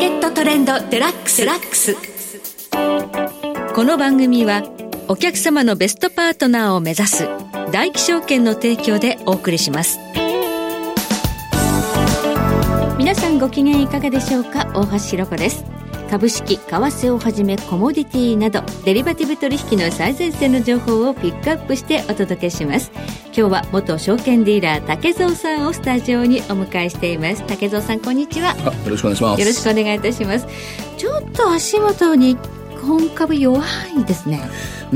ケットトレンドデラックス。この番組はお客様のベストパートナーを目指す大気証券の提供でお送りします。皆さんご機嫌いかがでしょうか。大橋ひろ子です。株式、為替をはじめコモディティなどデリバティブ取引の最前線の情報をピックアップしてお届けします。今日は元証券ディーラー竹蔵さんをスタジオにお迎えしています。竹蔵さん、こんにちは。よろしくお願いします。よろしくお願いいたします。ちょっと足元に本株弱いですね。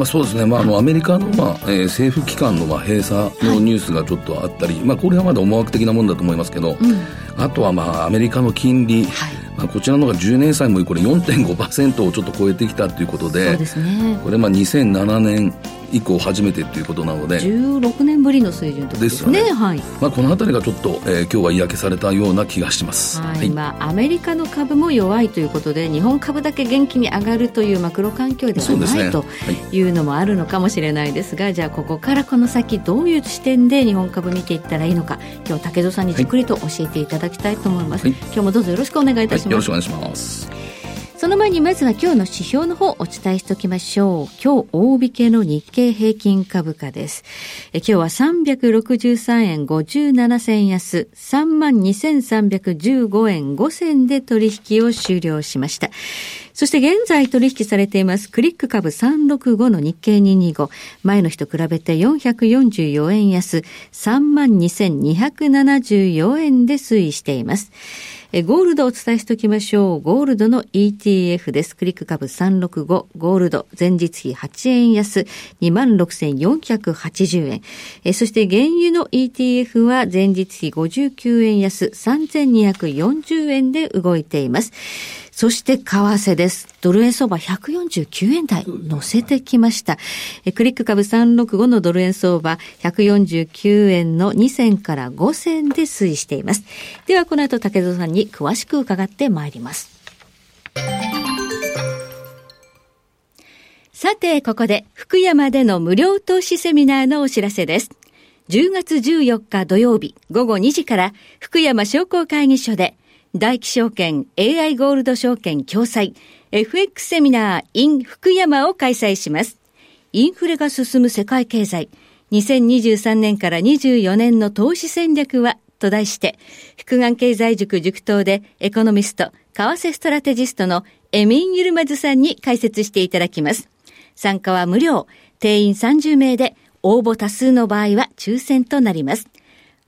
そうですね、アメリカの、政府機関の閉鎖のニュースがちょっとあったり、これはまだ思惑的なもんだと思いますけど、あとは、アメリカの金利、こちらの方が10年債もこれ 4.5% をちょっと超えてきたということで、そうですね、これ2007年以降初めてということなので16年ぶりの水準とですね。このあたりがちょっと、今日は嫌気されたような気がします。アメリカの株も弱いということで日本株だけ元気に上がるというマクロ環境ではない、というのもあるのかもしれないですが、じゃあここからこの先どういう視点で日本株見ていったらいいのか、今日竹蔵さんにじっくりと教えていただきたいと思います、今日もどうぞよろしくお願いいたします。よろしくお願いします。その前にまずは今日の指標の方をお伝えしておきましょう。今日大引けの日経平均株価です。今日は363円57銭安 32,315 円5銭で取引を終了しました。そして現在取引されていますクリック株365の日経225、前の日と比べて444円安 32,274 円で推移しています。ゴールドをお伝えしておきましょう。ゴールドの ETF です。クリック株365ゴールド、前日比8円安 26,480 円。そして原油の ETF は前日比59円安 3,240 円で動いています。そして為替です。ドル円相場149円台乗せてきました。クリック株365のドル円相場149円の2銭から5銭で推移しています。ではこの後竹蔵さんに詳しく伺ってまいります。さてここで福山での無料投資セミナーのお知らせです。10月14日土曜日午後2時から福山商工会議所で大気証券 AI ゴールド証券共催 FX セミナー in 福山を開催します。インフレが進む世界経済、2023年から24年の投資戦略はと題して、福眼経済塾塾長でエコノミスト、為替ストラテジストのエミン・ユルマズさんに解説していただきます。参加は無料、定員30名で応募多数の場合は抽選となります。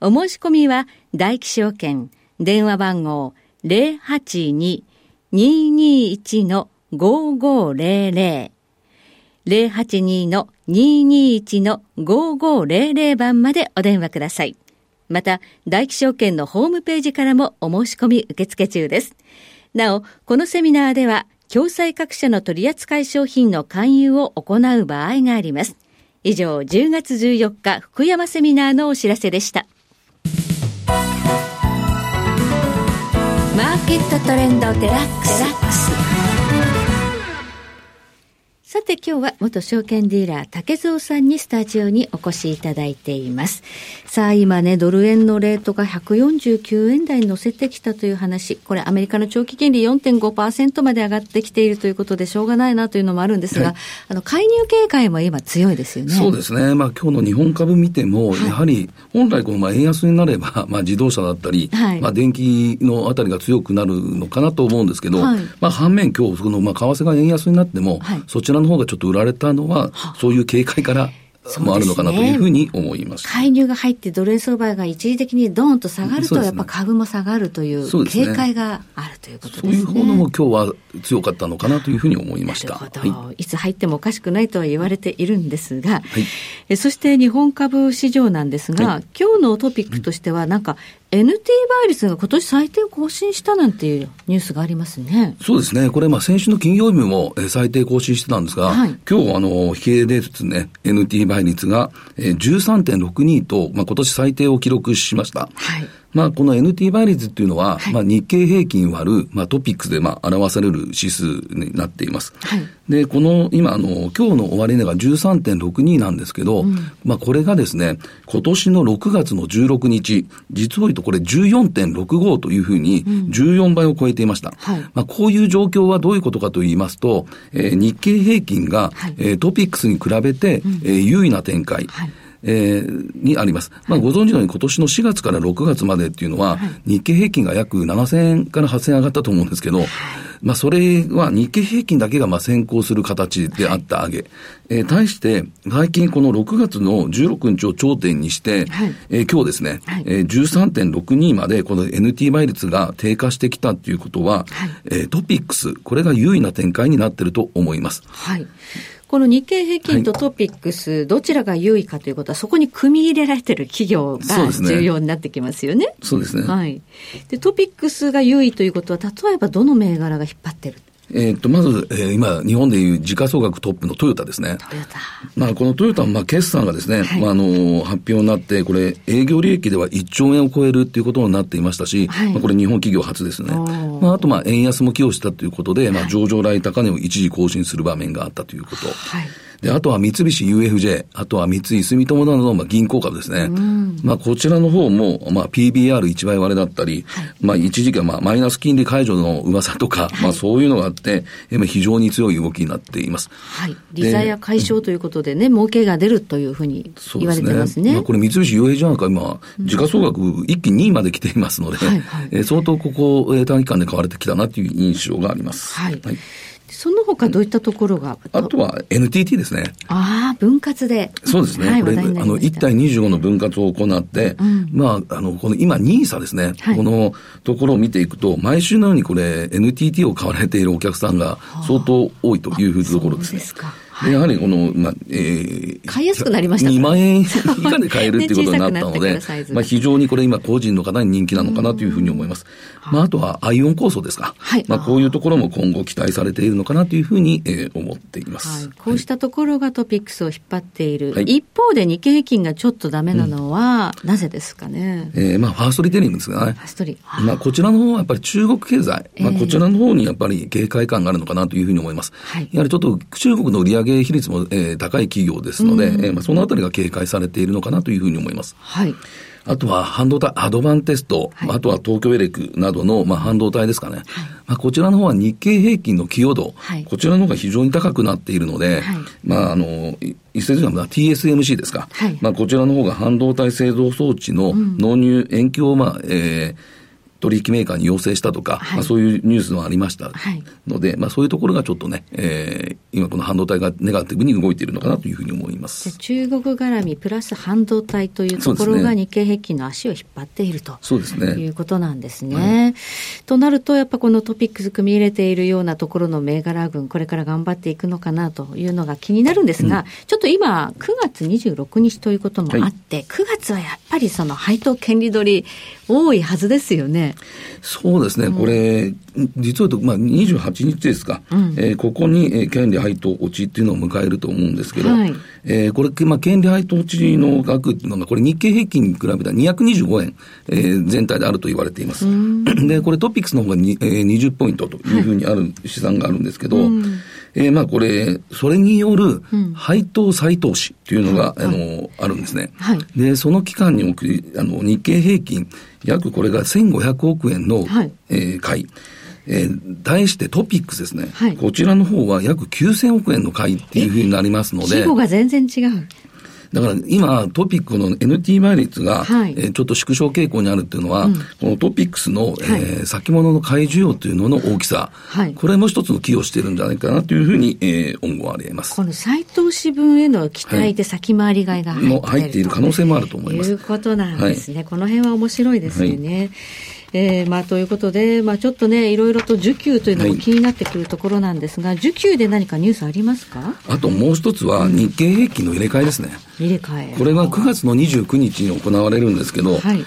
お申し込みは大気証券電話番号 082-221-5500 082-221-5500 番までお電話ください。また、大気証券のホームページからもお申し込み受付中です。なお、このセミナーでは、共済各社の取扱い商品の勧誘を行う場合があります。以上、10月14日福山セミナーのお知らせでした。マーケットトレンドデラックス。さて今日は元証券ディーラー竹蔵さんにスタジオにお越しいただいています。さあ今ね、ドル円のレートが149円台に乗せてきたという話、これアメリカの長期金利 4.5% まで上がってきているということでしょうがないなというのもあるんですが、介入警戒も今強いですよね。そうですね、今日の日本株見ても、やはり本来この円安になれば、自動車だったり、電気のあたりが強くなるのかなと思うんですけど、反面今日その、為替が円安になっても、そちらの方がちょっと売られたのは、そういう警戒からもあるのかなというふうに思います。介入が入ってドル円相場が一時的にドーンと下がると、やっぱ株も下がるという警戒があるということですね。そういうものも今日は強かったのかなというふうに思いました。いつ入ってもおかしくないとは言われているんですが、そして日本株市場なんですが、今日のトピックとしてはなんか、NT 倍率が今年最低を更新したなんていうニュースがありますね。そうですね。これ先週の金曜日も最低更新してたんですが、今日引けでですね、NT 倍率が 13.62 と今年最低を記録しました。まあ、この NT 倍率っていうのは、はい、まあ、日経平均割る、まあ、トピックスでまあ表される指数になっています、はい、でこの今今日の終値が 13.62 なんですけど、まあ、これがですね今年の6月の16日実を言うとこれ 14.65 というふうに14倍を超えていました、はい、まあ、こういう状況はどういうことかと言いますと、日経平均が、はい、トピックスに比べて、優位な展開、はい、にあります。まあ、ご存知のように今年の4月から6月までっていうのは、日経平均が約7000円から8000円上がったと思うんですけど、まあ、それは日経平均だけがまあ先行する形であった上げ。対して、最近この6月の16日を頂点にして、今日ですね、13.62 までこの NT 倍率が低下してきたということは、トピックス、これが優位な展開になっていると思います。はい。この日経平均とトピックス、はい、どちらが優位かということはそこに組み入れられている企業が重要になってきますよね。そうですね。はい。で、トピックスが優位ということは例えばどの銘柄が引っ張ってる？まず、今、日本でいう時価総額トップのトヨタですね。トヨタ。まあ、このトヨタは、まあ、決算がですね、はい、まあ、発表になって、これ、営業利益では1兆円を超えるっていうことになっていましたし、はい、まあ、これ、日本企業初ですね。まあ、あと、まあ、円安も寄与したということで、まあ、上場来高値を一時更新する場面があったということ。はい。で、あとは三菱 UFJ、あとは三井住友などのまあ銀行株ですね。まあ、こちらの方も、まあ、PBR1 倍割れだったり、はい、まあ、一時期はまあマイナス金利解除の噂とか、はい、まあ、そういうのがあって、非常に強い動きになっています。はい。利ざや解消ということでね、儲けが出るというふうに言われてますね。そうですね。まあ、これ三菱 UFJ なんか今、時価総額1期2位まで来ていますので、はいはい、相当ここ、短期間で買われてきたなという印象があります。はい。はい、その他どういったところが、あとは NTT ですね。ああ、分割で。そうですね。はい、これ1対25の分割を行って、まあ、この今 NISA ですね、はい。このところを見ていくと、毎週のようにこれ NTT を買われているお客さんが相当多いというふうところですね。そうですか。で、やはりこの、まあ、買いやすくなりましたか、ね、2万円以下で買えるっていうことになったので、まあ、非常にこれ今個人の方に人気なのかなというふうに思います。まあ、あとはアイオン構想ですか。はい。まあ、こういうところも今後期待されているのかなというふうに、思っています。はい。こうしたところがトピックスを引っ張っている。はい、一方で日経平均がちょっとダメなのは、なぜですかね。まあ、ファーストリテイリングですがね。ファーストリ。まあ、こちらの方はやっぱり中国経済、まあ、こちらの方にやっぱり警戒感があるのかなというふうに思います。はい。やはりちょっと中国の売上比率も、高い企業ですので、まあ、そのあたりが警戒されているのかなというふうに思います。はい。あとは半導体アドバンテスト、はい、あとは東京エレクなどの、まあ、半導体ですかね。はい。まあ、こちらの方は日経平均の寄与度、はい、こちらの方が非常に高くなっているので、はい、まあ、一説には TSMC ですか。はい。まあ、こちらの方が半導体製造装置の納入延期を、まあ、取引メーカーに要請したとか、はい、まあ、そういうニュースもありましたので、はい、まあ、そういうところがちょっとね、今この半導体がネガティブに動いているのかなというふうに思います。じゃ中国絡みプラス半導体というところが日経平均の足を引っ張っていると、そうですね、いうことなんですね。うん、となるとやっぱこのトピックス組み入れているようなところの銘柄群、これから頑張っていくのかなというのが気になるんですが、うん、ちょっと今9月26日ということもあって、はい、9月はやっぱりその配当権利取り多いはずですよね。そうですね。これ、実は言うと、まあ、28日ですか、ここに権利配当落ちっていうのを迎えると思うんですけど、はい、これ、まあ、権利配当落ちの額っていうのが、これ日経平均に比べたら225円、全体であると言われています。で、これトピックスの方が20ポイントというふうにある試算があるんですけど、はい、まあ、これ、それによる配当再投資というのが、あるんですね。はい、で、その期間における、日経平均、約これが1500億円の、はい、買い。対してトピックスですね、はい。こちらの方は約9000億円の買いっていうふうになりますので。規模が全然違う。だから今トピックの NT 倍率が、はい、ちょっと縮小傾向にあるっていうのは、このトピックスの、先物の買い需要というのの大きさ、はい、これも一つの寄与しているんじゃないかなというふうに、思われます。この再投資分への期待で先回り買いが入っている可能性もあると思います。ということなんですね。はい、この辺は面白いですよね。はい。まあ、ということで、まあ、ちょっとねいろいろと需給というのも気になってくるところなんですが、はい、需給で何かニュースありますか？あともう一つは日経平均の入れ替えですね。これが9月の29日に行われるんですけど、はい、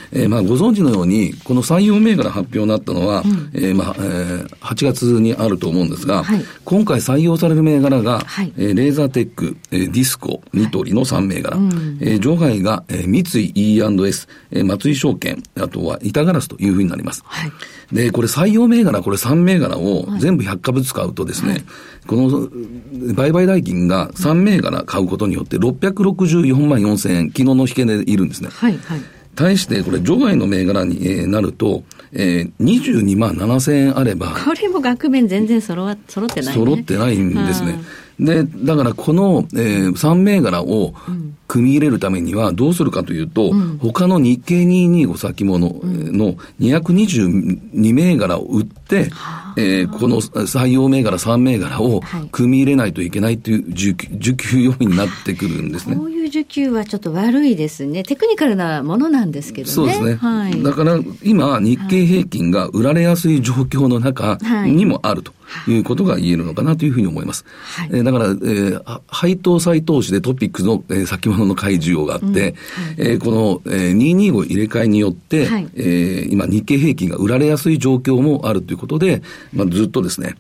ご存知のようにこの3、4銘柄発表になったのは、うん8月にあると思うんですが、はい、今回採用される銘柄が、はいレーザーテック、ディスコ、ニトリの3銘柄、はい場外が、三井 E&S、松井証券、あとは板ガラスというふうになります、はい、でこれ採用銘柄これ3銘柄を全部100株使うとですね、はい、この売買代金が3銘柄買うことによって664万4000円、昨日の引け値でいるんですね、はいはい、対してこれ場外の銘柄になると22万7000円あれば、これも額面全然揃ってないね、揃ってないんですね。でだからこの、3銘柄を組み入れるためにはどうするかというと、うん、他の日経225先物 の222銘柄を売って、この採用銘柄3銘柄を組み入れないといけないという需給要因になってくるんですね。こういう需給はちょっと悪いですね。テクニカルなものなんですけどね。そうですね、はい、だから今日経平均が売られやすい状況の中にもあると、はいいうことが言えるのかなというふうに思います、はいだから、配当再投資でトピックスの、先物の買い需要があって、うんはいこの、225入れ替えによって、はい今日経平均が売られやすい状況もあるということで、まあ、ずっとですね、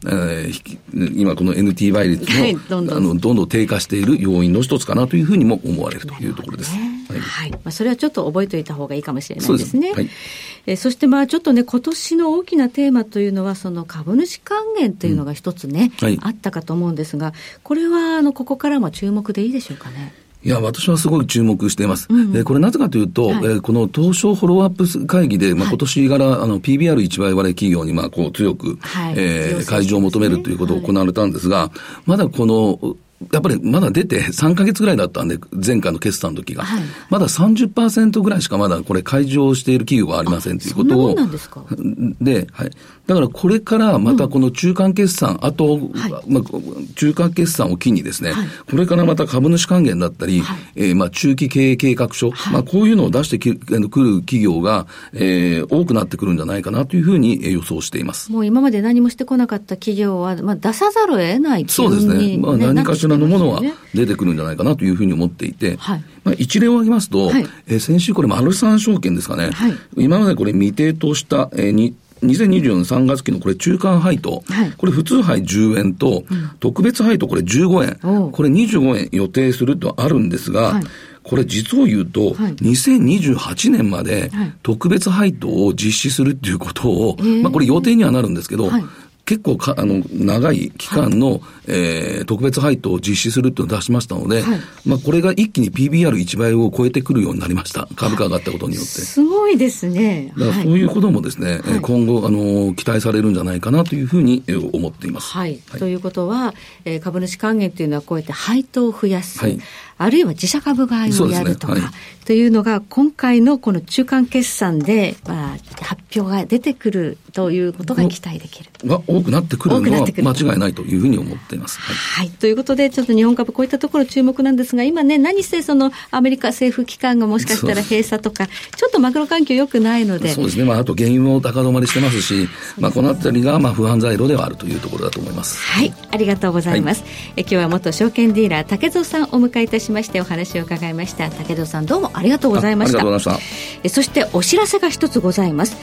今この NT 倍率も、はい、どんどん低下している要因の一つかなというふうにも思われるというところです、ねはいはいまあ、それはちょっと覚えておいた方がいいかもしれないですね。 そうです、はいそしてまあちょっとね今年の大きなテーマというのはその株主還元というのが一つね、うんはい、あったかと思うんですが、これはここからも注目でいいでしょうかね。いや私はすごい注目しています、うんうん、これなぜかというと、はいこの東証フォローアップ会議で、まあ、今年から、はい、PBR 一倍割れ企業にまあこう強く、はい開示を求めるということを行われたんですが、はい、まだこのやっぱりまだ出て3ヶ月ぐらいだったんで、前回の決算の時が、はい、まだ 30% ぐらいしかまだこれ開示をしている企業はありませんということを、そんなもんなんですか？で、はい、だからこれからまたこの中間決算、うん、あと、はいまあ、中間決算を機にですね、はい、これからまた株主還元だったり、はいまあ、中期経営計画書、はいまあ、こういうのを出してくる企業が、多くなってくるんじゃないかなというふうに予想しています。もう今まで何もしてこなかった企業は、まあ、出さざるを得ない気分に、ね、そうですね、まあ、何かしらのものは出てくるんじゃないかなというふうに思っていて、はいまあ、一例を挙げますと、はい先週これマルサン証券ですかね、はい、今までこれ未定とした、2024年3月期のこれ中間配当、はい、これ普通配10円と、うん、特別配当これ15円これ25円予定するとあるんですが、はいこれ実を言うと、はい、2028年まで特別配当を実施するということを、はいまあ、これ予定にはなるんですけど、はい結構長い期間の、はい特別配当を実施するというのを出しましたので、はいまあ、これが一気に PBR1 倍を超えてくるようになりました。株価が上がったことによってすごいですね。だからそういうこともですね、はい、今後期待されるんじゃないかなというふうに思っています、はいはい、ということは、株主還元というのはこうやって配当を増やす、はいあるいは自社株買いをやるとか、ねはい、というのが今回のこの中間決算で、まあ、発表が出てくるということが期待できるが多くなってくるのは間違いないというふうに思っています、はいはい、ということでちょっと日本株こういったところ注目なんですが、今ね何せそのアメリカ政府機関がもしかしたら閉鎖とかちょっとマクロ環境良くないので、そうですね、まあ、あと原油も高止まりしてますし、まあ、このあたりがまあ不安材料ではあるというところだと思います、はい、ありがとうございます、はい、今日は元証券ディーラー竹蔵さんをお迎えいたしましてお話を伺いました。竹蔵さんどうもありがとうございました。ありがとうございました。そしてお知らせが一つございます。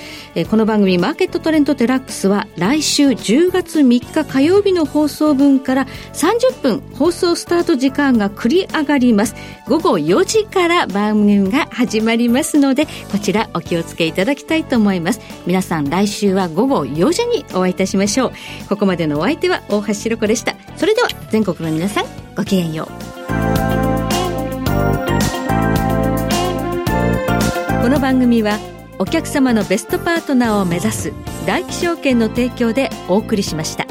この番組マーケットトレンドデラックスは来週10月3日火曜日の放送分から30分放送スタート時間が繰り上がります。午後4時から番組が始まりますので、こちらお気をつけいただきたいと思います。皆さん来週は午後4時にお会いいたしましょう。ここまでのお相手は大橋ひろ子でした。それでは全国の皆さんごきげんよう。この番組はお客様のベストパートナーを目指す大気証券の提供でお送りしました。